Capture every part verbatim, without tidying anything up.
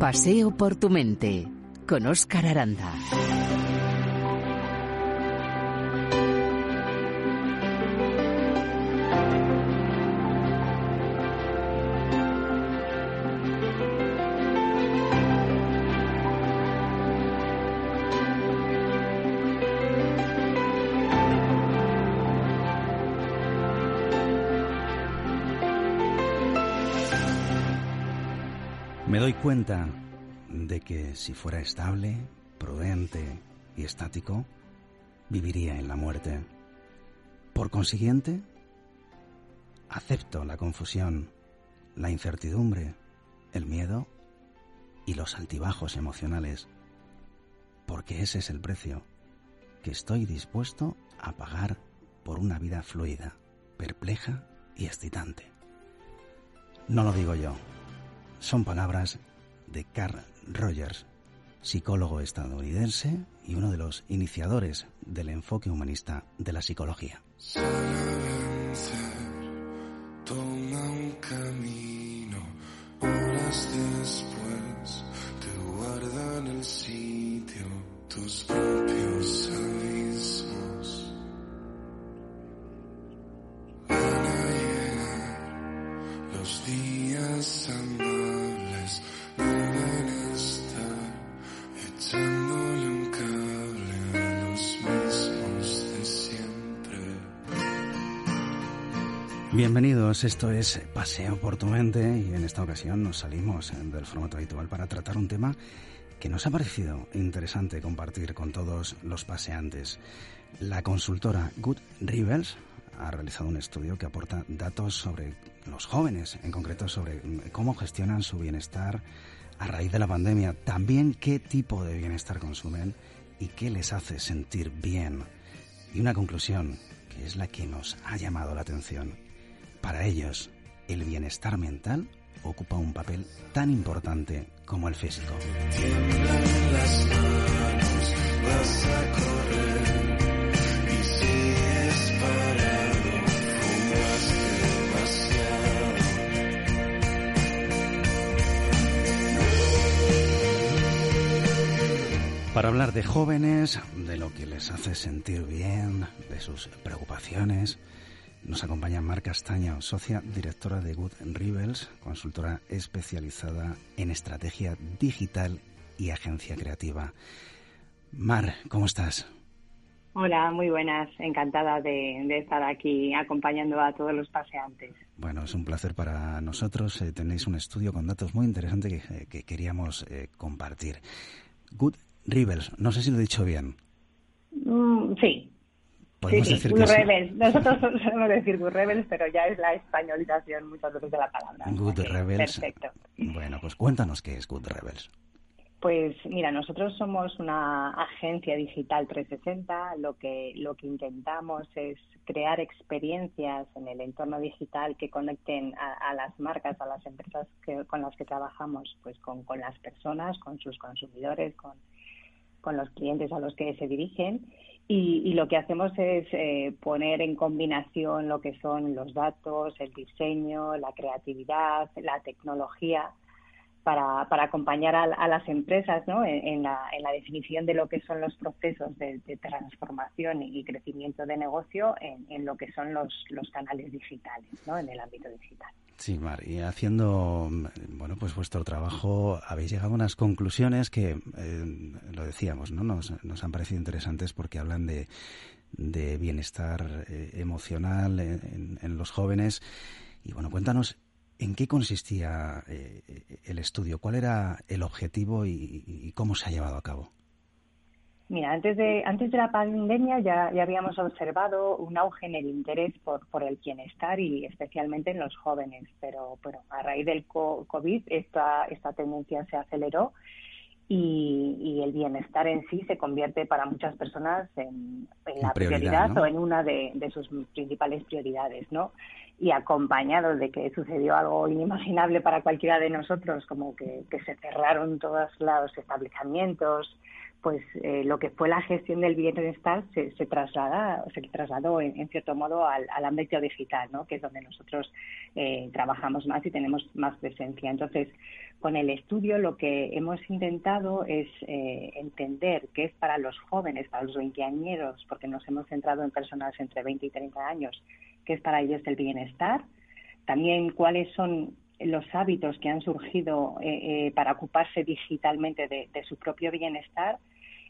Paseo por tu mente con Óscar Aranda. Me doy cuenta de que si fuera estable, prudente y estático, viviría en la muerte. Por consiguiente, acepto la confusión, la incertidumbre, el miedo y los altibajos emocionales, porque ese es el precio que estoy dispuesto a pagar por una vida fluida, perpleja y excitante. No lo digo yo. Son palabras de Carl Rogers, psicólogo estadounidense y uno de los iniciadores del enfoque humanista de la psicología. Vencer, toma un camino, horas después te guardan el sitio, tus propios abismos. Van a llegar los días amados. Bienvenidos, esto es Paseo por tu mente y en esta ocasión nos salimos del formato habitual para tratar un tema que nos ha parecido interesante compartir con todos los paseantes. La consultora Good Rebels ha realizado un estudio que aporta datos sobre los jóvenes, en concreto sobre cómo gestionan su bienestar a raíz de la pandemia, también qué tipo de bienestar consumen y qué les hace sentir bien. Y una conclusión que es la que nos ha llamado la atención. Para ellos, el bienestar mental ocupa un papel tan importante como el físico. Para hablar de jóvenes, de lo que les hace sentir bien, de sus preocupaciones, nos acompaña Mar Castaño, socia directora de Good Rebels, consultora especializada en estrategia digital y agencia creativa. Mar, ¿cómo estás? Hola, muy buenas. Encantada de, de estar aquí acompañando a todos los paseantes. Bueno, es un placer para nosotros. Eh, tenéis un estudio con datos muy interesantes que, que queríamos eh, compartir. Good Rebels, no sé si lo he dicho bien. Mm, sí. Sí, sí, Good Rebels. Nosotros solemos decir Good Rebels, pero ya es la españolización muchas veces de la palabra. Good Rebels. Perfecto. Bueno, pues cuéntanos qué es Good Rebels. Pues mira, nosotros somos una agencia digital trescientos sesenta. Lo que, lo que intentamos es crear experiencias en el entorno digital que conecten a, a las marcas, a las empresas que, con las que trabajamos, pues con, con las personas, con sus consumidores, con, con los clientes a los que se dirigen. Y, y lo que hacemos es eh, poner en combinación lo que son los datos, el diseño, la creatividad, la tecnología, para, para acompañar a, a las empresas, ¿no?, en, en, la, en la definición de lo que son los procesos de, de transformación y crecimiento de negocio en, en lo que son los, los canales digitales, ¿no?, en el ámbito digital. Sí, Mar, y haciendo bueno pues vuestro trabajo habéis llegado a unas conclusiones que, eh, lo decíamos, ¿no?, nos, nos han parecido interesantes porque hablan de, de bienestar eh, emocional en, en los jóvenes. Y bueno, cuéntanos en qué consistía eh, el estudio, cuál era el objetivo y, y cómo se ha llevado a cabo. Mira, antes de antes de la pandemia ya, ya habíamos observado un auge en el interés por, por el bienestar y especialmente en los jóvenes, pero bueno, a raíz del COVID esta, esta tendencia se aceleró y, y el bienestar en sí se convierte para muchas personas en, en la prioridad, prioridad ¿no? o en una de, de sus principales prioridades, ¿no? Y acompañado de que sucedió algo inimaginable para cualquiera de nosotros, como que, que se cerraron todos los establecimientos, pues eh, lo que fue la gestión del bienestar se, se traslada, se trasladó en, en cierto modo al, al ámbito digital, ¿no? Que es donde nosotros eh, trabajamos más y tenemos más presencia. Entonces, con el estudio lo que hemos intentado es eh, entender qué es para los jóvenes, para los veinteañeros, porque nos hemos centrado en personas entre veinte y treinta años, qué es para ellos el bienestar, también cuáles son los hábitos que han surgido eh, eh, para ocuparse digitalmente de, de su propio bienestar.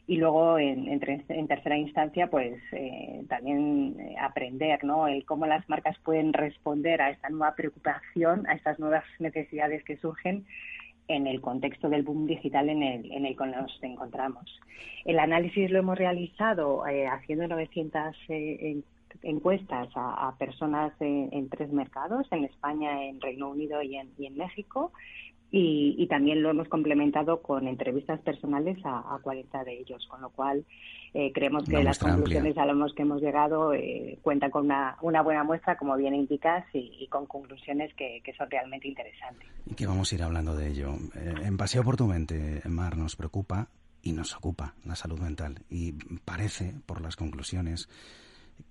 Y luego, en, en, en tercera instancia, pues eh, también aprender, ¿no?, el cómo las marcas pueden responder a esta nueva preocupación, a estas nuevas necesidades que surgen en el contexto del boom digital en el, en el que nos encontramos. El análisis lo hemos realizado eh, haciendo novecientas eh, encuestas a, a personas en, en tres mercados, en España, en Reino Unido y en, y en México. Y, y también lo hemos complementado con entrevistas personales a, a cuarenta de ellos, con lo cual eh, creemos que las conclusiones amplia. a las que hemos llegado eh, cuentan con una, una buena muestra, como bien indicas, y, y con conclusiones que, que son realmente interesantes. Y que vamos a ir hablando de ello. Eh, en Paseo por tu mente, Mar, nos preocupa y nos ocupa la salud mental. Y parece, por las conclusiones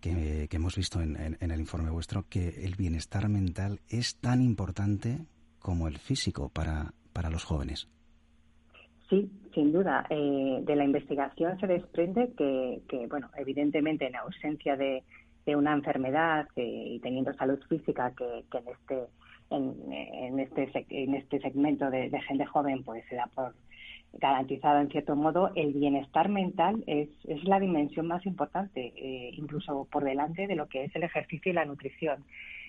que, que hemos visto en, en, en el informe vuestro, que el bienestar mental es tan importante como el físico para, para los jóvenes. Sí, sin duda. Eh, de la investigación se desprende que, que bueno, evidentemente en ausencia de, de una enfermedad eh, y teniendo salud física que, que en este en, en este en este segmento de, de gente joven pues se da por garantizada en cierto modo, el bienestar mental es, es la dimensión más importante, eh, incluso por delante de lo que es el ejercicio y la nutrición.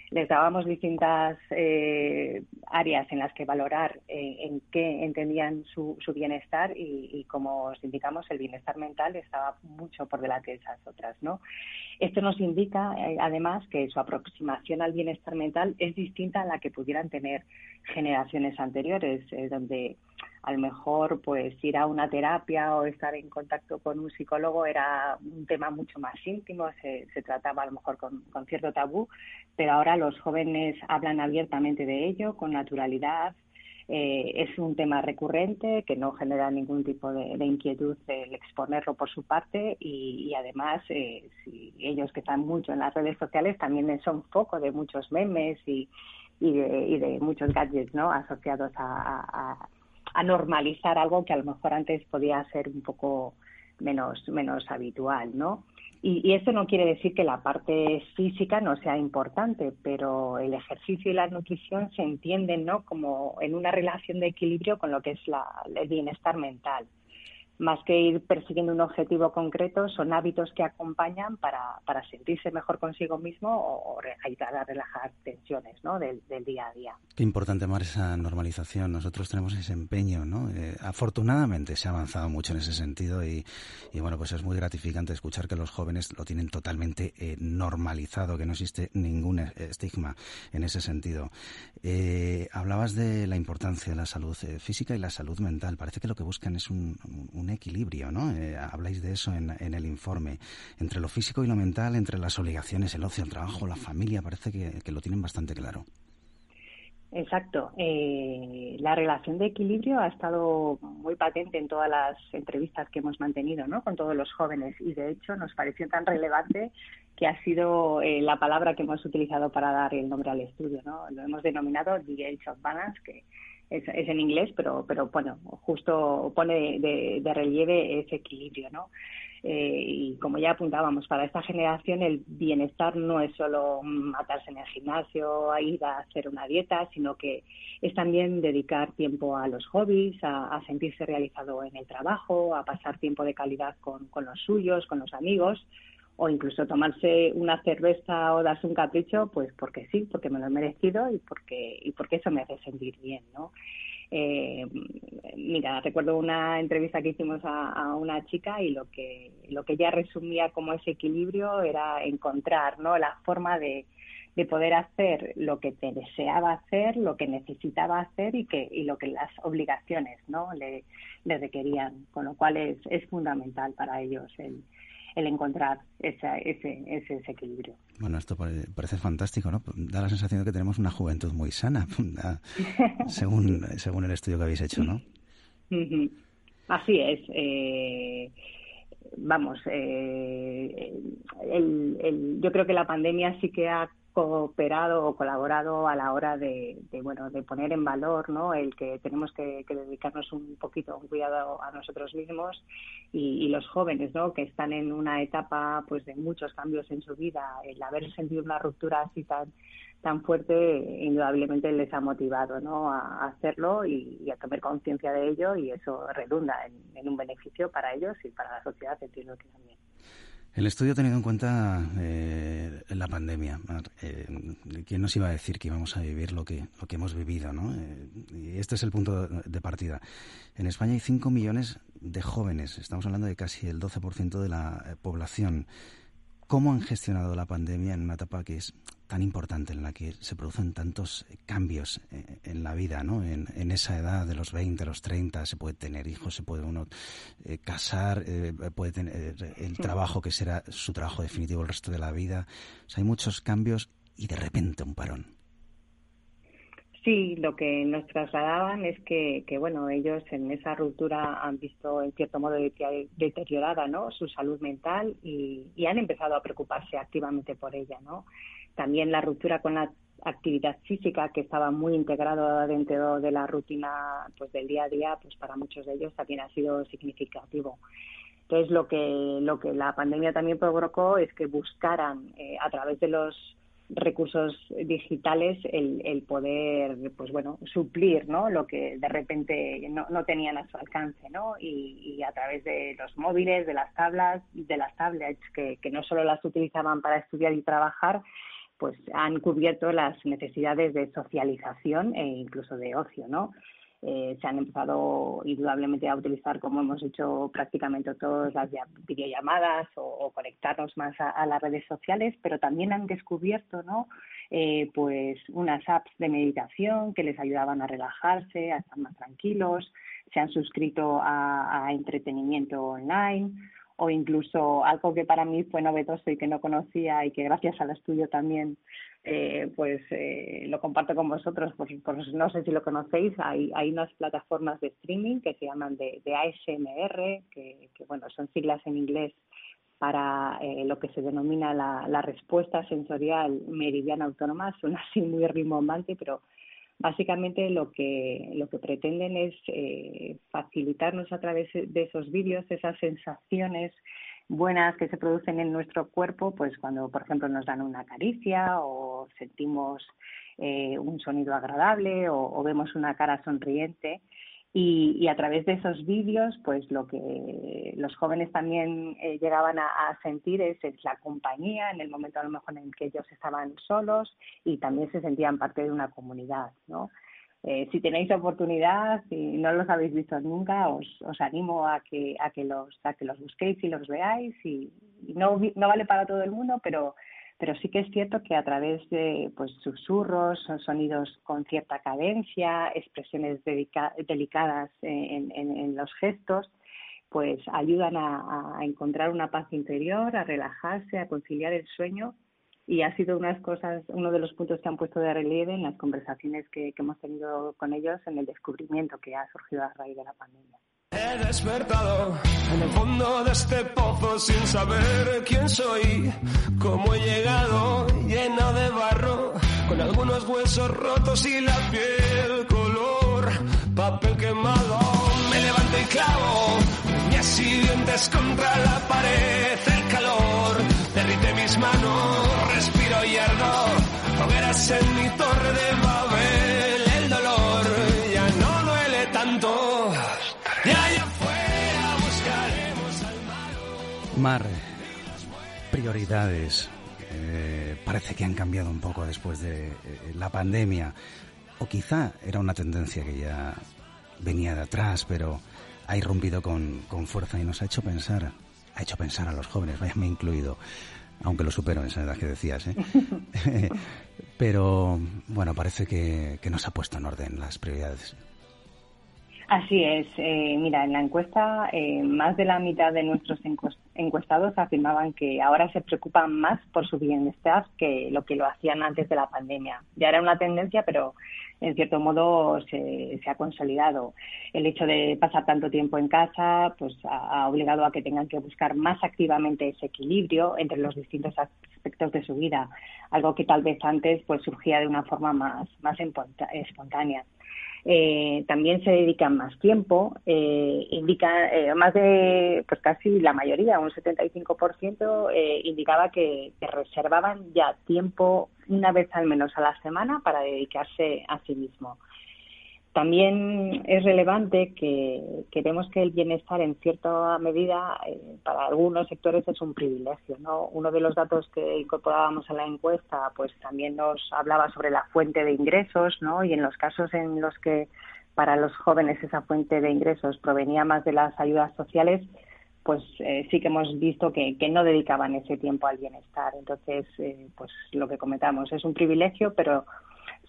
Les dábamos distintas eh, áreas en las que valorar eh, en qué entendían su, su bienestar y, y, como os indicamos, el bienestar mental estaba mucho por delante de esas otras, ¿no? Esto nos indica, eh, además, que su aproximación al bienestar mental es distinta a la que pudieran tener generaciones anteriores, eh, donde a lo mejor pues ir a una terapia o estar en contacto con un psicólogo era un tema mucho más íntimo, se, se trataba a lo mejor con, con cierto tabú, pero ahora los jóvenes hablan abiertamente de ello, con naturalidad. Eh, es un tema recurrente que no genera ningún tipo de, de inquietud el exponerlo por su parte y, y además eh, si ellos que están mucho en las redes sociales también son foco de muchos memes y, y, de, y de muchos gadgets, ¿no?, asociados a, a, a a normalizar algo que a lo mejor antes podía ser un poco menos menos habitual, ¿no? Y, y esto no quiere decir que la parte física no sea importante, pero el ejercicio y la nutrición se entienden, ¿no?, como en una relación de equilibrio con lo que es la, el bienestar mental. Más que ir persiguiendo un objetivo concreto, son hábitos que acompañan para, para sentirse mejor consigo mismo o, o ayudar a relajar tensiones, ¿no?, del, del día a día. Qué importante, Mar, esa normalización. Nosotros tenemos ese empeño, ¿no? Eh, afortunadamente se ha avanzado mucho en ese sentido y, y, bueno, pues es muy gratificante escuchar que los jóvenes lo tienen totalmente eh, normalizado, que no existe ningún estigma en ese sentido. Eh, hablabas de la importancia de la salud eh, física y la salud mental. Parece que lo que buscan es un, un un equilibrio, ¿no? Eh, habláis de eso en, en el informe. Entre lo físico y lo mental, entre las obligaciones, el ocio, el trabajo, la familia, parece que, que lo tienen bastante claro. Exacto. Eh, la relación de equilibrio ha estado muy patente en todas las entrevistas que hemos mantenido, ¿no?, con todos los jóvenes y, de hecho, nos pareció tan relevante que ha sido eh, la palabra que hemos utilizado para dar el nombre al estudio, ¿no? Lo hemos denominado The Age of Balance, que Es, es en inglés, pero, pero bueno, justo pone de, de relieve ese equilibrio, ¿no? Eh, y como ya apuntábamos, para esta generación el bienestar no es solo matarse en el gimnasio, ir a hacer una dieta, sino que es también dedicar tiempo a los hobbies, a, a sentirse realizado en el trabajo, a pasar tiempo de calidad con, con los suyos, con los amigos, o incluso tomarse una cerveza o darse un capricho, pues porque sí, porque me lo he merecido y porque y porque eso me hace sentir bien, ¿no? Eh, mira, recuerdo una entrevista que hicimos a, a una chica y lo que lo que ella resumía como ese equilibrio era encontrar, ¿no?, la forma de, de poder hacer lo que te deseaba hacer, lo que necesitaba hacer y que y lo que las obligaciones, ¿no?, le, le requerían, con lo cual es, es fundamental para ellos el el encontrar esa, ese, ese, ese equilibrio. Bueno, esto parece fantástico, ¿no? Da la sensación de que tenemos una juventud muy sana, según, según el estudio que habéis hecho, ¿no? Así es. Eh, vamos, eh, el, el, yo creo que la pandemia sí que ha cooperado o colaborado a la hora de, de bueno de poner en valor, ¿no?, el que tenemos que, que dedicarnos un poquito, un cuidado a nosotros mismos y, y los jóvenes, ¿no?, que están en una etapa pues de muchos cambios en su vida. El haber sentido una ruptura así tan tan fuerte indudablemente les ha motivado, ¿no?, a hacerlo y, y a tomar conciencia de ello, y eso redunda en, en un beneficio para ellos y para la sociedad, entiendo que también. El estudio ha tenido en cuenta eh, la pandemia. Eh, ¿Quién nos iba a decir que íbamos a vivir lo que lo que hemos vivido, ¿no? Eh, y este es el punto de partida. En España hay cinco millones de jóvenes. Estamos hablando de casi el doce por ciento de la población. ¿Cómo han gestionado la pandemia en una etapa que es tan importante, en la que se producen tantos cambios en la vida, ¿no? En, en esa edad de los veinte, los treinta, se puede tener hijos, se puede uno eh, casar, eh, puede tener el trabajo que será su trabajo definitivo el resto de la vida. O sea, hay muchos cambios y de repente un parón. Sí, lo que nos trasladaban es que, que, bueno, ellos en esa ruptura han visto, en cierto modo, deteriorada, ¿no?, su salud mental y, y han empezado a preocuparse activamente por ella, ¿no? También la ruptura con la actividad física, que estaba muy integrado dentro de la rutina, pues, del día a día, pues para muchos de ellos también ha sido significativo. Entonces, lo que lo que la pandemia también provocó es que buscaran eh, a través de los recursos digitales el, el poder, pues bueno, suplir, ¿no?, lo que de repente no, no tenían a su alcance, ¿no? Y, y a través de los móviles, de las tablas, de las tablets que, que no solo las utilizaban para estudiar y trabajar, pues han cubierto las necesidades de socialización e incluso de ocio, ¿no? Eh, se han empezado indudablemente a utilizar, como hemos hecho prácticamente todos, las videollamadas o, o conectarnos más a, a las redes sociales, pero también han descubierto, ¿no?, eh, pues unas apps de meditación que les ayudaban a relajarse, a estar más tranquilos, se han suscrito a, a entretenimiento online, o incluso algo que para mí fue novedoso y que no conocía y que gracias al estudio también eh, pues eh, lo comparto con vosotros, pues, pues no sé si lo conocéis, hay hay unas plataformas de streaming que se llaman de, de A S M R, que, que bueno, son siglas en inglés para eh, lo que se denomina la, la respuesta sensorial meridiana autónoma. Suena así muy rimbombante, pero básicamente lo que lo que pretenden es eh, facilitarnos a través de esos vídeos esas sensaciones buenas que se producen en nuestro cuerpo, pues cuando, por ejemplo, nos dan una caricia o sentimos eh, un sonido agradable o, o vemos una cara sonriente. Y, y a través de esos vídeos, pues lo que los jóvenes también eh, llegaban a, a sentir es, es la compañía, en el momento a lo mejor en el que ellos estaban solos, y también se sentían parte de una comunidad, ¿no? Eh, si tenéis oportunidad, si no los habéis visto nunca, os, os animo a que a que los a que los busquéis y los veáis. Y, y no no vale para todo el mundo, pero pero sí que es cierto que a través de, pues, susurros, sonidos con cierta cadencia, expresiones dedica- delicadas en, en, en los gestos, pues ayudan a, a encontrar una paz interior, a relajarse, a conciliar el sueño, y ha sido unas cosas, uno de los puntos que han puesto de relieve en las conversaciones que, que hemos tenido con ellos, en el descubrimiento que ha surgido a raíz de la pandemia. He despertado en el fondo de este pozo sin saber quién soy, cómo he llegado, lleno de barro, con algunos huesos rotos y la piel color papel quemado. Me levanto y clavo uñas y dientes contra la pared, el calor derrite mis manos, respiro y ardo, hogueras en mi torre de Babel, el dolor ya no duele tanto. Mar, prioridades eh, parece que han cambiado un poco después de eh, la pandemia, o quizá era una tendencia que ya venía de atrás, pero ha irrumpido con, con fuerza y nos ha hecho pensar, ha hecho pensar a los jóvenes, vaya, me he incluido, aunque lo supero en esa edad que decías, ¿eh? Pero bueno, parece que, que nos ha puesto en orden las prioridades. Así es. Eh, mira, en la encuesta eh, más de la mitad de nuestros encuestados afirmaban que ahora se preocupan más por su bienestar que lo que lo hacían antes de la pandemia. Ya era una tendencia, pero en cierto modo se, se ha consolidado. El hecho de pasar tanto tiempo en casa pues ha, ha obligado a que tengan que buscar más activamente ese equilibrio entre los distintos aspectos de su vida, algo que tal vez antes pues surgía de una forma más, más espontánea. Eh, también se dedican más tiempo, eh, indica eh, más de, pues casi la mayoría, un setenta y cinco por ciento eh, indicaba que, que reservaban ya tiempo una vez al menos a la semana para dedicarse a sí mismo. También es relevante que, que vemos que el bienestar en cierta medida eh, para algunos sectores es un privilegio, ¿no? Uno de los datos que incorporábamos a la encuesta pues también nos hablaba sobre la fuente de ingresos, ¿no? Y en los casos en los que para los jóvenes esa fuente de ingresos provenía más de las ayudas sociales, pues eh, sí que hemos visto que, que no dedicaban ese tiempo al bienestar. Entonces, eh, pues lo que comentamos, es un privilegio, pero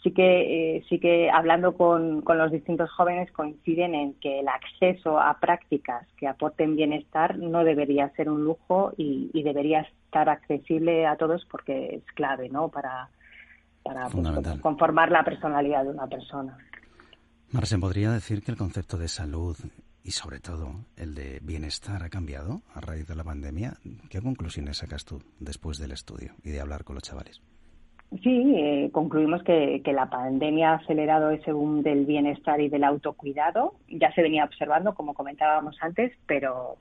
sí que eh, sí que hablando con, con los distintos jóvenes coinciden en que el acceso a prácticas que aporten bienestar no debería ser un lujo y, y debería estar accesible a todos porque es clave, ¿no? Para, para pues, conformar la personalidad de una persona. Mar, ¿se podría decir que el concepto de salud y sobre todo el de bienestar ha cambiado a raíz de la pandemia? ¿Qué conclusiones sacas tú después del estudio y de hablar con los chavales? Sí, eh, concluimos que, que la pandemia ha acelerado ese boom del bienestar y del autocuidado. Ya se venía observando, como comentábamos antes, pero,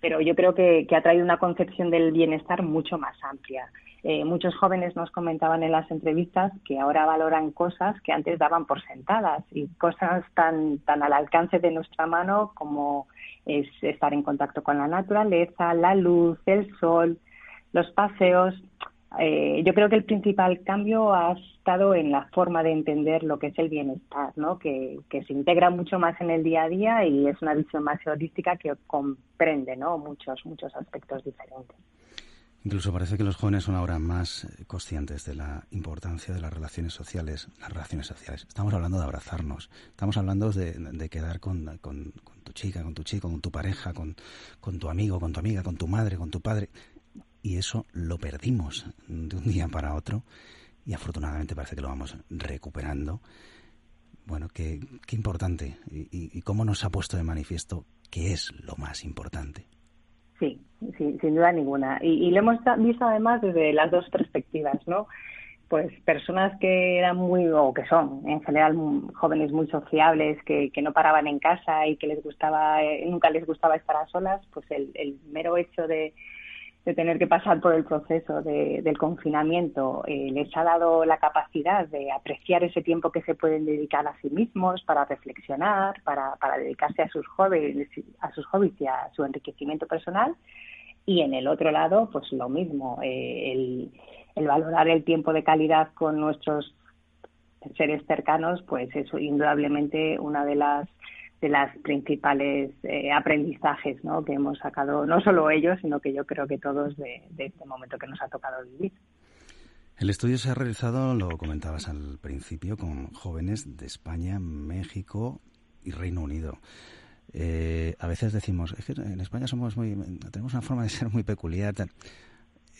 pero yo creo que, que ha traído una concepción del bienestar mucho más amplia. Eh, muchos jóvenes nos comentaban en las entrevistas que ahora valoran cosas que antes daban por sentadas y cosas tan, tan al alcance de nuestra mano como es estar en contacto con la naturaleza, la luz, el sol, los paseos. Eh, yo creo que el principal cambio ha estado en la forma de entender lo que es el bienestar, ¿no? Que, que se integra mucho más en el día a día y es una visión más holística que comprende, ¿no? muchos, muchos aspectos diferentes. Incluso parece que los jóvenes son ahora más conscientes de la importancia de las relaciones sociales. Las relaciones sociales. Estamos hablando de abrazarnos, estamos hablando de, de quedar con, con, con tu chica, con tu chico, con tu pareja, con, con tu amigo, con tu amiga, con tu madre, con tu padre. Y eso lo perdimos de un día para otro y afortunadamente parece que lo vamos recuperando. Bueno, qué, qué importante y, y cómo nos ha puesto de manifiesto que es lo más importante. Sí, sí, sin duda ninguna. Y, y lo hemos visto además desde las dos perspectivas, ¿no? Pues personas que eran muy, o que son en general jóvenes muy sociables, que, que no paraban en casa y que les gustaba, eh, nunca les gustaba estar a solas, pues el, el mero hecho de... de tener que pasar por el proceso de, del confinamiento, eh, les ha dado la capacidad de apreciar ese tiempo que se pueden dedicar a sí mismos para reflexionar, para, para dedicarse a sus hobbies, a sus hobbies y a su enriquecimiento personal. Y en el otro lado, pues lo mismo, eh, el, el valorar el tiempo de calidad con nuestros seres cercanos, pues es indudablemente una de las de las principales eh, aprendizajes, ¿no? que hemos sacado, no solo ellos, sino que yo creo que todos de, de este momento que nos ha tocado vivir. El estudio se ha realizado, lo comentabas al principio, con jóvenes de España, México y Reino Unido. Eh, a veces decimos, es que en España somos muy, tenemos una forma de ser muy peculiar. Tal.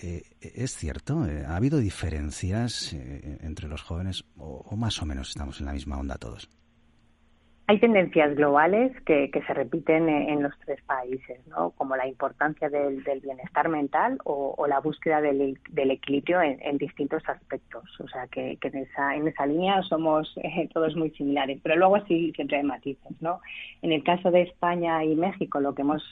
Eh, ¿Es cierto? ¿Ha habido diferencias eh, entre los jóvenes o, o más o menos estamos en la misma onda todos? Hay tendencias globales que, que se repiten en los tres países, ¿no? Como la importancia del, del bienestar mental o, o la búsqueda del, del equilibrio en, en distintos aspectos. O sea, que, que en, esa, en esa línea somos eh, todos muy similares, pero luego sí siempre hay matices, ¿no? En el caso de España y México, lo que hemos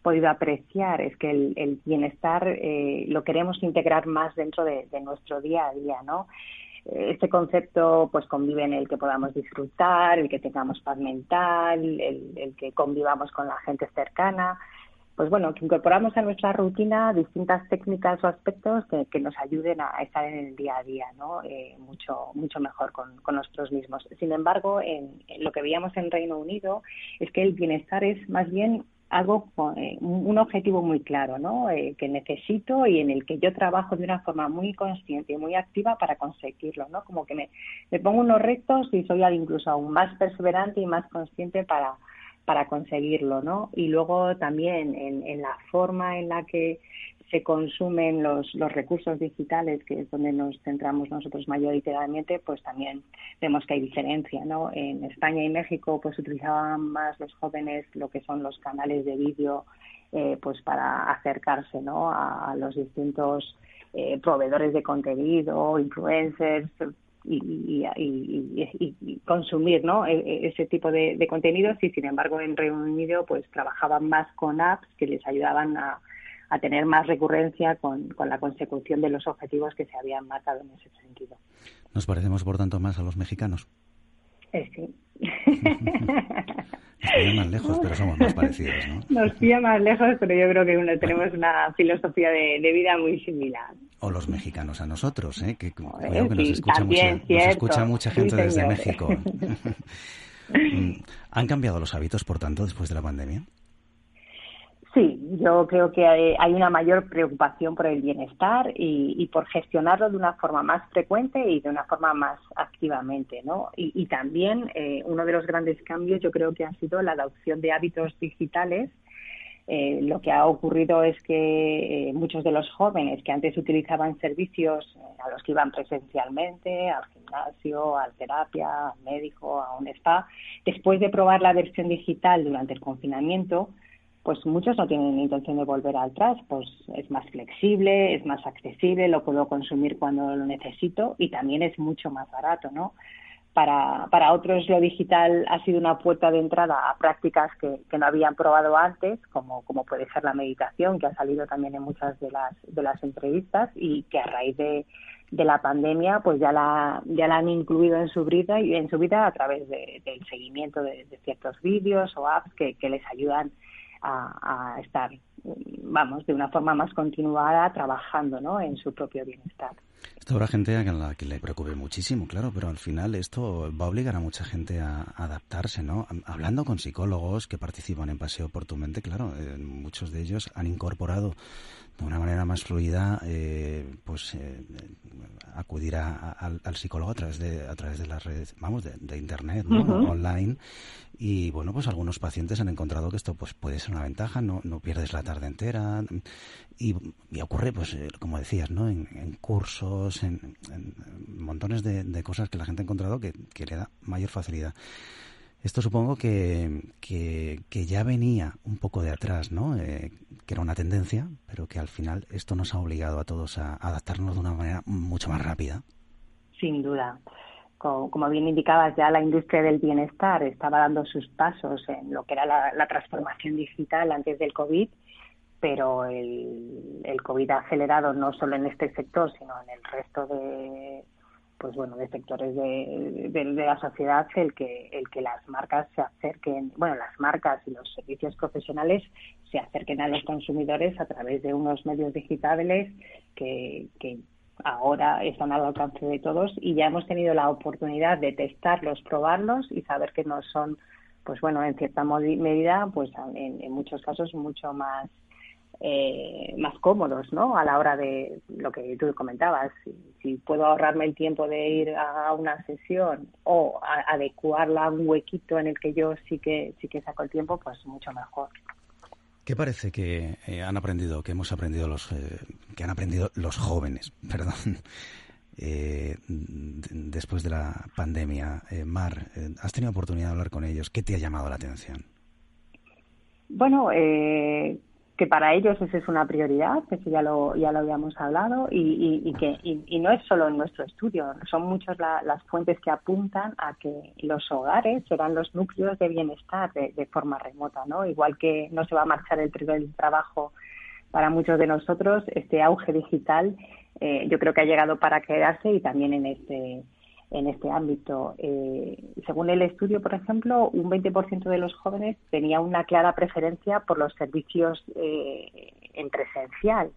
podido apreciar es que el, el bienestar eh, lo queremos integrar más dentro de, de nuestro día a día, ¿no? Este concepto pues convive en el que podamos disfrutar, el que tengamos paz mental, el, el que convivamos con la gente cercana. pues bueno, que incorporamos a nuestra rutina distintas técnicas o aspectos que, que nos ayuden a estar en el día a día, ¿no? Eh, mucho mucho mejor con, con nosotros mismos. Sin embargo, en, en lo que veíamos en Reino Unido es que el bienestar es más bien algo, eh, un objetivo muy claro, ¿no? Eh, que necesito y en el que yo trabajo de una forma muy consciente y muy activa para conseguirlo, ¿no? Como que me, me pongo unos retos y soy incluso aún más perseverante y más consciente para para conseguirlo, ¿no? Y luego también en, en la forma en la que se consumen los, los recursos digitales, que es donde nos centramos nosotros mayoritariamente, pues también vemos que hay diferencia, ¿no? En España y México pues utilizaban más los jóvenes lo que son los canales de vídeo, eh, pues para acercarse, ¿no? A, a los distintos eh, proveedores de contenido, influencers, Y, y, y, y, y consumir, ¿no? E, ese tipo de, de contenidos, y sin embargo en Reino Unido pues trabajaban más con apps que les ayudaban a, a tener más recurrencia con, con la consecución de los objetivos que se habían marcado en ese sentido. Nos parecemos por tanto más a los mexicanos. Eh, sí. Nos pilla más lejos, pero somos más parecidos, ¿no? Nos pilla más lejos, pero yo creo que uno, tenemos una filosofía de, de vida muy similar. O los mexicanos a nosotros, ¿eh? Que, Joder, creo que sí, nos, escucha mucha, nos escucha mucha gente sí, desde México. ¿Han cambiado los hábitos, por tanto, después de la pandemia? Sí, yo creo que hay una mayor preocupación por el bienestar y, y por gestionarlo de una forma más frecuente y de una forma más activamente, ¿no? Y, y también eh, uno de los grandes cambios yo creo que ha sido la adopción de hábitos digitales. Eh, lo que ha ocurrido es que eh, muchos de los jóvenes que antes utilizaban servicios eh, a los que iban presencialmente, al gimnasio, a la terapia, al médico, a un spa, después de probar la versión digital durante el confinamiento, pues muchos no tienen intención de volver atrás, pues es más flexible, es más accesible, lo puedo consumir cuando lo necesito y también es mucho más barato, ¿no? Para, para otros lo digital ha sido una puerta de entrada a prácticas que, que no habían probado antes, como, como puede ser la meditación, que ha salido también en muchas de las de las entrevistas y que a raíz de, de la pandemia pues ya la ya la han incluido en su vida y en su vida a través de, del seguimiento de, de ciertos vídeos o apps que, que les ayudan a, a estar, vamos, de una forma más continuada trabajando, ¿no? En su propio bienestar. Esto habrá gente a la que le preocupe muchísimo, claro, pero al final esto va a obligar a mucha gente a adaptarse, ¿no? Hablando con psicólogos que participan en Paseo por tu Mente, claro, eh, muchos de ellos han incorporado de una manera más fluida, eh, pues eh, acudir a, a, al, al psicólogo a través de a través de las redes, vamos, de, de internet, ¿no? Uh-huh. Online. Y bueno, pues algunos pacientes han encontrado que esto pues puede ser una ventaja, no, no pierdes la tarde entera y, y ocurre, pues eh, como decías, ¿no? En, en cursos, En, en montones de, de cosas que la gente ha encontrado que, que le da mayor facilidad. Esto supongo que, que, que ya venía un poco de atrás, ¿no? Eh, que era una tendencia, pero que al final esto nos ha obligado a todos a adaptarnos de una manera mucho más rápida. Sin duda. Como bien indicabas, ya la industria del bienestar estaba dando sus pasos en lo que era la, la transformación digital antes del COVID, pero el, el COVID ha acelerado no solo en este sector, sino en el resto de, pues bueno, de sectores de, de, de la sociedad, el que el que las marcas se acerquen, bueno, las marcas y los servicios profesionales se acerquen a los consumidores a través de unos medios digitales que, que ahora están al alcance de todos y ya hemos tenido la oportunidad de testarlos, probarlos y saber que no son, pues bueno, en cierta medida, pues en, en muchos casos mucho más Eh, más cómodos, ¿no? A la hora de lo que tú comentabas, si, si puedo ahorrarme el tiempo de ir a una sesión o a, adecuarla a un huequito en el que yo sí que sí que saco el tiempo, pues mucho mejor. ¿Qué parece que eh, han aprendido, que hemos aprendido los eh, que han aprendido los jóvenes, perdón, eh, después de la pandemia? Eh, Mar, eh, ¿has tenido oportunidad de hablar con ellos? ¿Qué te ha llamado la atención? Bueno, eh que para ellos esa es una prioridad, que ya lo ya lo habíamos hablado, y, y, y que y, y no es solo en nuestro estudio, son muchas la, las fuentes que apuntan a que los hogares serán los núcleos de bienestar de, de forma remota, ¿no? Igual que no se va a marchar el, el trabajo para muchos de nosotros, este auge digital eh, yo creo que ha llegado para quedarse y también en este en este ámbito. Eh, según el estudio, por ejemplo, un veinte por ciento de los jóvenes tenía una clara preferencia por los servicios eh, en presencial.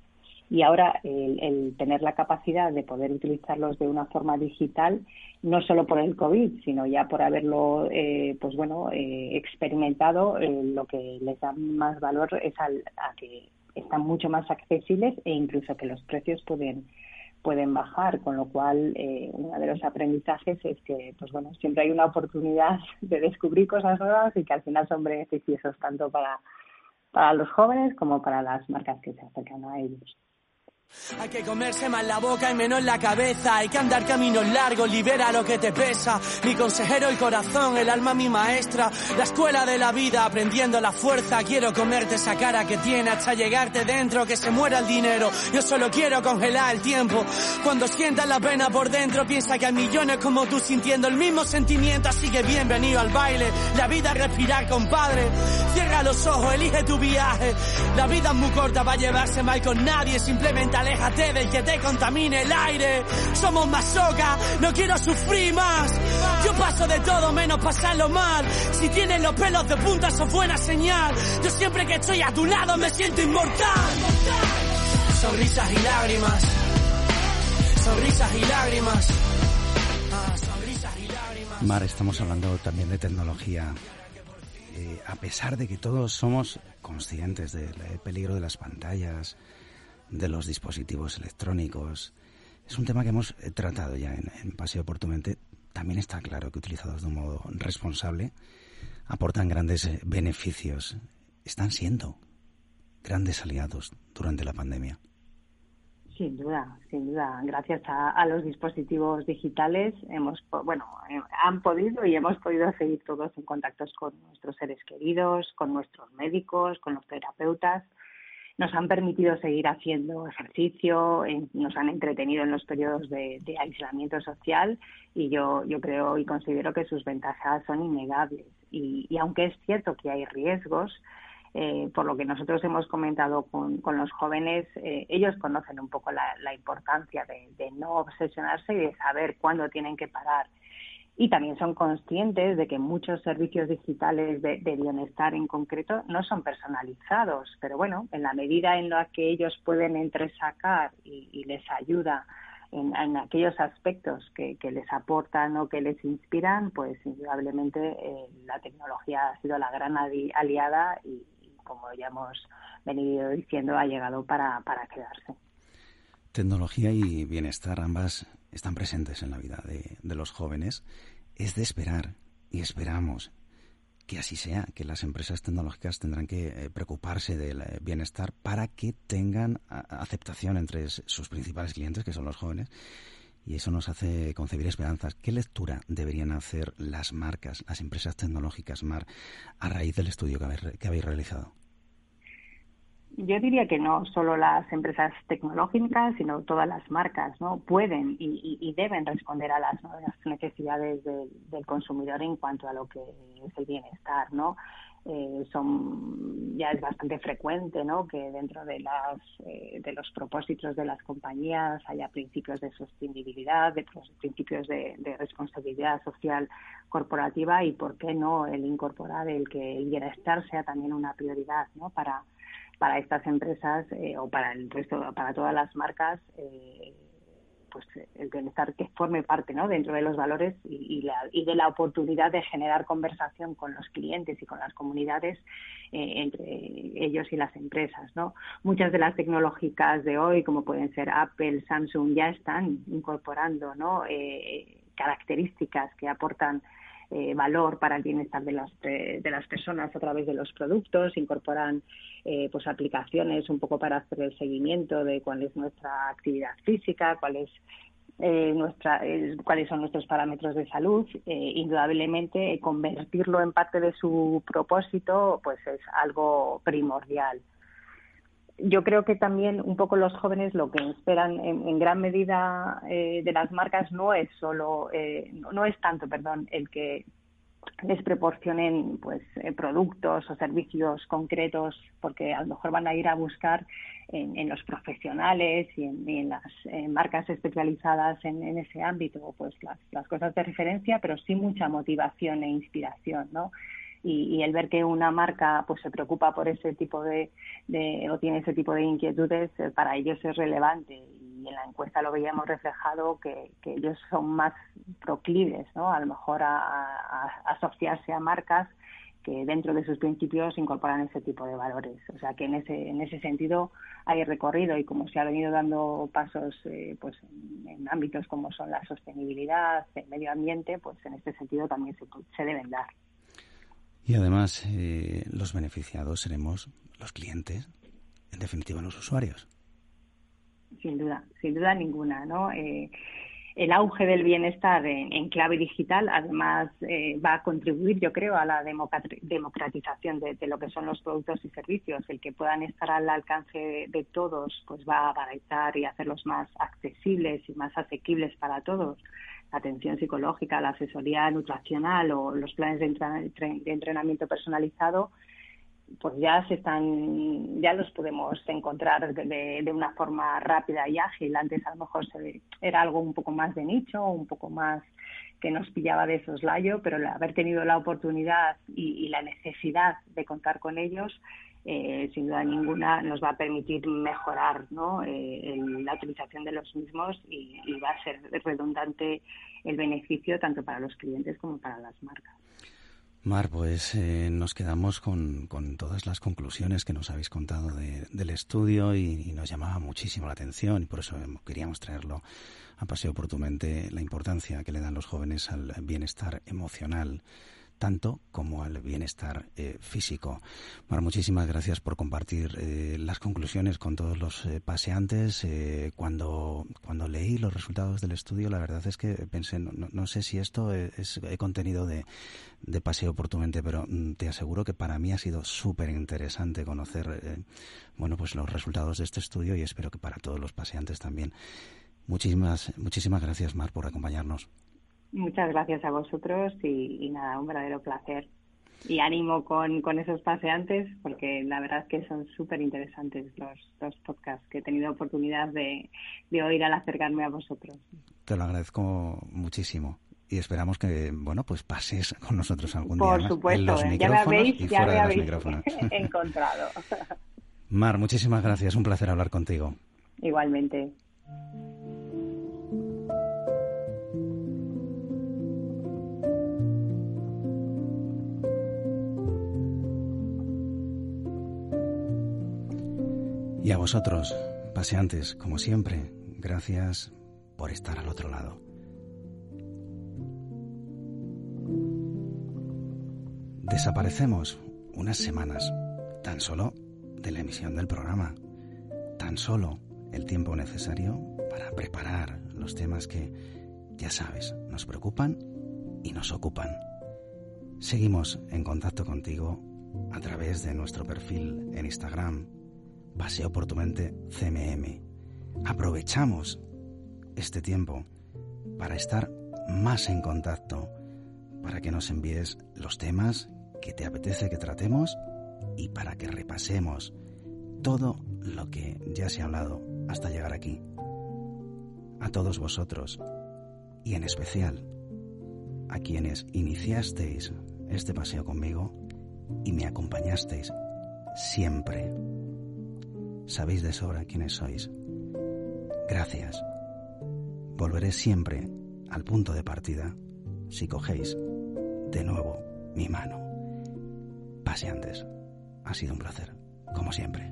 Y ahora el, el tener la capacidad de poder utilizarlos de una forma digital, no solo por el COVID, sino ya por haberlo eh, pues bueno, eh, experimentado, eh, lo que les da más valor es al, a que están mucho más accesibles e incluso que los precios pueden pueden bajar, con lo cual eh, uno de los aprendizajes es que pues bueno, siempre hay una oportunidad de descubrir cosas nuevas y que al final son beneficiosos tanto para, para los jóvenes como para las marcas que se acercan a ellos. Hay que comerse más la boca y menos la cabeza. Hay que andar caminos largos, libera lo que te pesa. Mi consejero, el corazón, el alma, mi maestra. La escuela de la vida, aprendiendo la fuerza. Quiero comerte esa cara que tiene hasta llegarte dentro. Que se muera el dinero, yo solo quiero congelar el tiempo. Cuando sientas la pena por dentro, piensa que hay millones como tú sintiendo el mismo sentimiento. Así que bienvenido al baile, la vida es respirar, compadre. Cierra los ojos, elige tu viaje. La vida es muy corta para llevarse mal con nadie, simplemente aléjate del que te contamine el aire. Somos masoca, no quiero sufrir más. Yo paso de todo menos pasarlo mal. Si tienes los pelos de punta, eso es buena señal. Yo siempre que estoy a tu lado me siento inmortal. Sonrisas y lágrimas. Sonrisas y lágrimas. Ah, sonrisas y lágrimas. Mar, estamos hablando también de tecnología. Eh, a pesar de que todos somos conscientes del peligro de las pantallas, de los dispositivos electrónicos, es un tema que hemos tratado ya en, en Paseo por tu Mente. También está claro que utilizados de un modo responsable aportan grandes beneficios. Están siendo grandes aliados durante la pandemia. Sin duda, sin duda. Gracias a, a los dispositivos digitales hemos, bueno, han podido y hemos podido seguir todos en contactos con nuestros seres queridos, con nuestros médicos, con los terapeutas. Nos han permitido seguir haciendo ejercicio, eh, nos han entretenido en los periodos de, de aislamiento social y yo, yo creo y considero que sus ventajas son innegables. Y, y aunque es cierto que hay riesgos, eh, por lo que nosotros hemos comentado con, con los jóvenes, eh, ellos conocen un poco la, la importancia de, de no obsesionarse y de saber cuándo tienen que parar. Y también son conscientes de que muchos servicios digitales de, de bienestar en concreto no son personalizados. Pero bueno, en la medida en la que ellos pueden entresacar y, y les ayuda en, en aquellos aspectos que, que les aportan o que les inspiran, pues indudablemente eh, la tecnología ha sido la gran ali, aliada y, y, como ya hemos venido diciendo, ha llegado para, para quedarse. Tecnología y bienestar, ambas están presentes en la vida de, de los jóvenes. Es de esperar, y esperamos que así sea, que las empresas tecnológicas tendrán que preocuparse del bienestar para que tengan aceptación entre sus principales clientes, que son los jóvenes, y eso nos hace concebir esperanzas. ¿Qué lectura deberían hacer las marcas, las empresas tecnológicas, Mar, a raíz del estudio que habéis, que habéis realizado? Yo diría que no solo las empresas tecnológicas, sino todas las marcas, ¿no? Pueden y, y deben responder a las nuevas necesidades de, del consumidor en cuanto a lo que es el bienestar, ¿no? Eh, son ya es bastante frecuente, ¿no?, que dentro de las eh, de los propósitos de las compañías haya principios de sostenibilidad, de principios de, de responsabilidad social corporativa y por qué no el incorporar el que el bienestar sea también una prioridad, ¿no?, para para estas empresas eh, o para el resto, para todas las marcas, eh, pues el bienestar que forme parte, ¿no?, dentro de los valores y, y, la, y de la oportunidad de generar conversación con los clientes y con las comunidades eh, entre ellos y las empresas, ¿no? Muchas de las tecnológicas de hoy, como pueden ser Apple, Samsung, ya están incorporando, ¿no?, eh, características que aportan Eh, valor para el bienestar de las de, de las personas a través de los productos, incorporan eh, pues aplicaciones un poco para hacer el seguimiento de cuál es nuestra actividad física, cuál es eh, nuestra eh, cuáles son nuestros parámetros de salud. Eh, indudablemente convertirlo en parte de su propósito pues es algo primordial. Yo creo que también un poco los jóvenes lo que esperan en, en gran medida eh, de las marcas no es solo, eh, no es tanto, perdón, el que les proporcionen pues eh, productos o servicios concretos, porque a lo mejor van a ir a buscar en, en los profesionales y en, y en las eh, marcas especializadas en, en ese ámbito pues las, las cosas de referencia, pero sí mucha motivación e inspiración, ¿no? Y, y el ver que una marca pues se preocupa por ese tipo de, de o tiene ese tipo de inquietudes, eh, para ellos es relevante. Y en la encuesta lo veíamos reflejado, que, que ellos son más proclives, ¿no?, a lo mejor a, a, a asociarse a marcas que dentro de sus principios incorporan ese tipo de valores. O sea que en ese en ese sentido hay recorrido, y como se ha venido dando pasos eh, pues en, en ámbitos como son la sostenibilidad, el medio ambiente, pues en este sentido también se, se deben dar. Y además eh, los beneficiados seremos los clientes, en definitiva los usuarios. Sin duda, sin duda ninguna, ¿no? Eh, el auge del bienestar en, en clave digital, además, eh, va a contribuir, yo creo, a la democratización de, de lo que son los productos y servicios. El que puedan estar al alcance de, de todos, pues va a abaratar y hacerlos más accesibles y más asequibles para todos. La atención psicológica, la asesoría nutricional o los planes de, entren- de entrenamiento personalizado, pues ya se están, ya los podemos encontrar de, de una forma rápida y ágil. Antes a lo mejor se, era algo un poco más de nicho, un poco más que nos pillaba de soslayo, pero el haber tenido la oportunidad y, y la necesidad de contar con ellos, eh, sin duda ninguna nos va a permitir mejorar, ¿no?, eh, el, la utilización de los mismos, y, y va a ser redundante el beneficio tanto para los clientes como para las marcas. Mar, pues eh, nos quedamos con, con todas las conclusiones que nos habéis contado de, del estudio, y, y nos llamaba muchísimo la atención, y por eso queríamos traerlo a Paseo por tu Mente, la importancia que le dan los jóvenes al bienestar emocional, tanto como al bienestar eh, físico. Mar, muchísimas gracias por compartir eh, las conclusiones con todos los eh, paseantes. Eh, cuando cuando leí los resultados del estudio, la verdad es que pensé, no, no sé si esto es, es contenido de, de Paseo por tu Mente, pero te aseguro que para mí ha sido súper interesante conocer eh, bueno, pues los resultados de este estudio, y espero que para todos los paseantes también. Muchísimas, muchísimas gracias, Mar, por acompañarnos. Muchas gracias a vosotros y, y nada, un verdadero placer. Y ánimo con, con esos paseantes, porque la verdad es que son súper interesantes los, los podcasts que he tenido oportunidad de, de oír al acercarme a vosotros. Te lo agradezco muchísimo. Y esperamos que, bueno, pues pases con nosotros algún día. Por supuesto, en los eh, micrófonos, ya me habéis, y fuera ya me habéis de los micrófonos. Encontrado. Mar, muchísimas gracias. Un placer hablar contigo. Igualmente. Y a vosotros, paseantes, como siempre, gracias por estar al otro lado. Desaparecemos unas semanas, tan solo de la emisión del programa, tan solo el tiempo necesario para preparar los temas que, ya sabes, nos preocupan y nos ocupan. Seguimos en contacto contigo a través de nuestro perfil en Instagram, Paseo por tu Mente C M M. Aprovechamos este tiempo para estar más en contacto, para que nos envíes los temas que te apetece que tratemos y para que repasemos todo lo que ya se ha hablado hasta llegar aquí. A todos vosotros, y en especial a quienes iniciasteis este paseo conmigo y me acompañasteis siempre. Sabéis de sobra quiénes sois. Gracias. Volveré siempre al punto de partida si cogéis de nuevo mi mano. Paseantes, ha sido un placer, como siempre.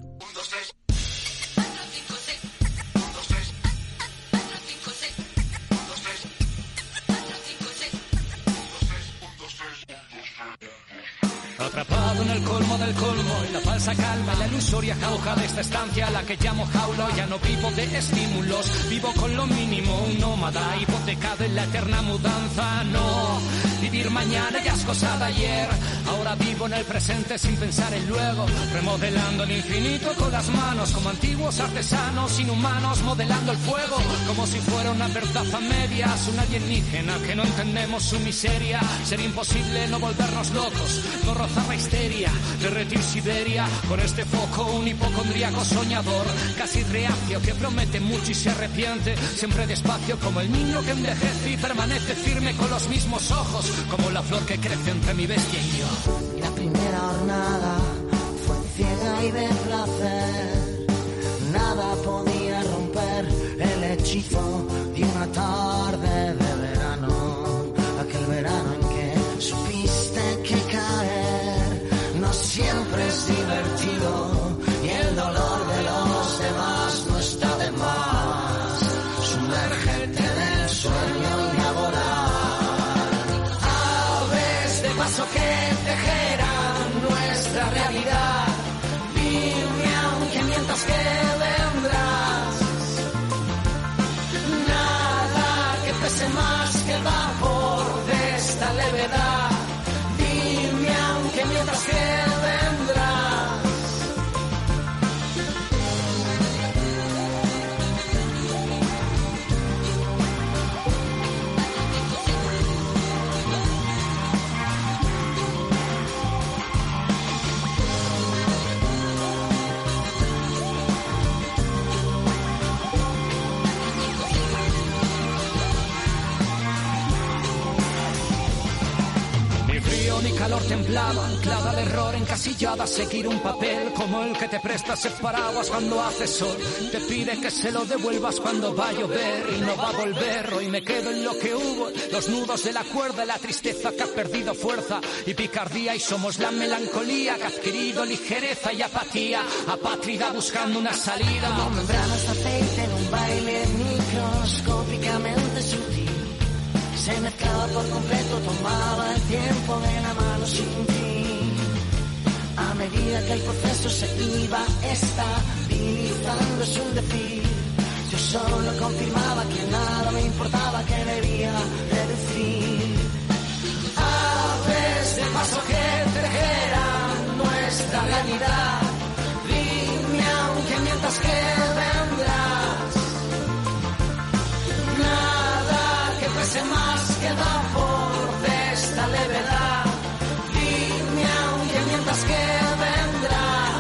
Atrapado en el colmo del colmo, en la falsa calma, la ilusoria jauja de esta estancia, la que llamo jaula. Ya no vivo de estímulos, vivo con lo mínimo, un nómada hipotecado en la eterna mudanza. No, Vivir mañana ya es cosa de ayer. Ahora vivo en el presente sin pensar en luego, remodelando el infinito con las manos, como antiguos artesanos inhumanos modelando el fuego, como si fuera una verdad a medias, un alienígena que no entendemos su miseria. Sería imposible no volvernos locos, no rozar la histeria, derretir Siberia con este foco, un hipocondríaco soñador, casi reacio, que promete mucho y se arrepiente, siempre despacio como el niño que envejece y permanece firme con los mismos ojos, como la flor que crece entre mi bestia y yo. Y la primera jornada fue ciega y de placer, nada podía romper el hechizo de una tarde de verano, aquel verano en que supiste que caer no siempre es divertido y el dolor de los demás no está de más. Sumérgete en el sueño y a volar, aves de paso que tejerán nuestra realidad. Dime aunque mientas que vendrás, nada que pese más que el vapor de esta levedad. Dime aunque mientas que vendrás. Ni calor templado, anclada al error, encasillada, seguir un papel como el que te presta ese paraguas cuando hace sol, te pide que se lo devuelvas cuando va a llover y no va a volver. Hoy me quedo en lo que hubo, los nudos de la cuerda, la tristeza que ha perdido fuerza y picardía, y somos la melancolía que ha adquirido ligereza y apatía, apátrida buscando una salida. Como membranas de aceite en un baile microscópicamente sutil, se mezclaba por completo, tomaba el tiempo de la mano sin fin. A medida que el proceso se iba estabilizando es un decir, yo solo confirmaba que nada me importaba, que debía reducir. Aves de paso que tejerán nuestra realidad, dime aunque mientas que vendrás. Pese más que el vapor de esta levedad, dime aunque mientas que vendrás.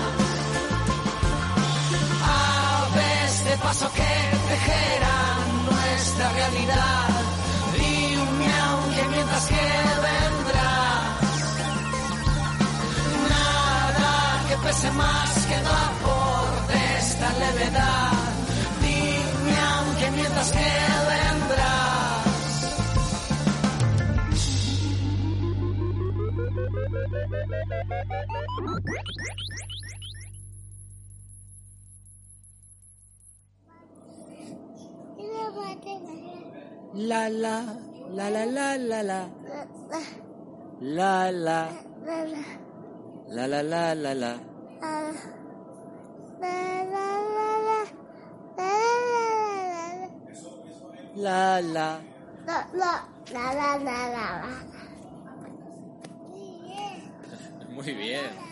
Aves de paso que tejerán nuestra realidad, dime aunque mientas que vendrás. Nada que pese más que el vapor de esta levedad, dime aunque mientas que vendrás. La la la la la la la la la la la la la la la. La la la la la. Muy bien.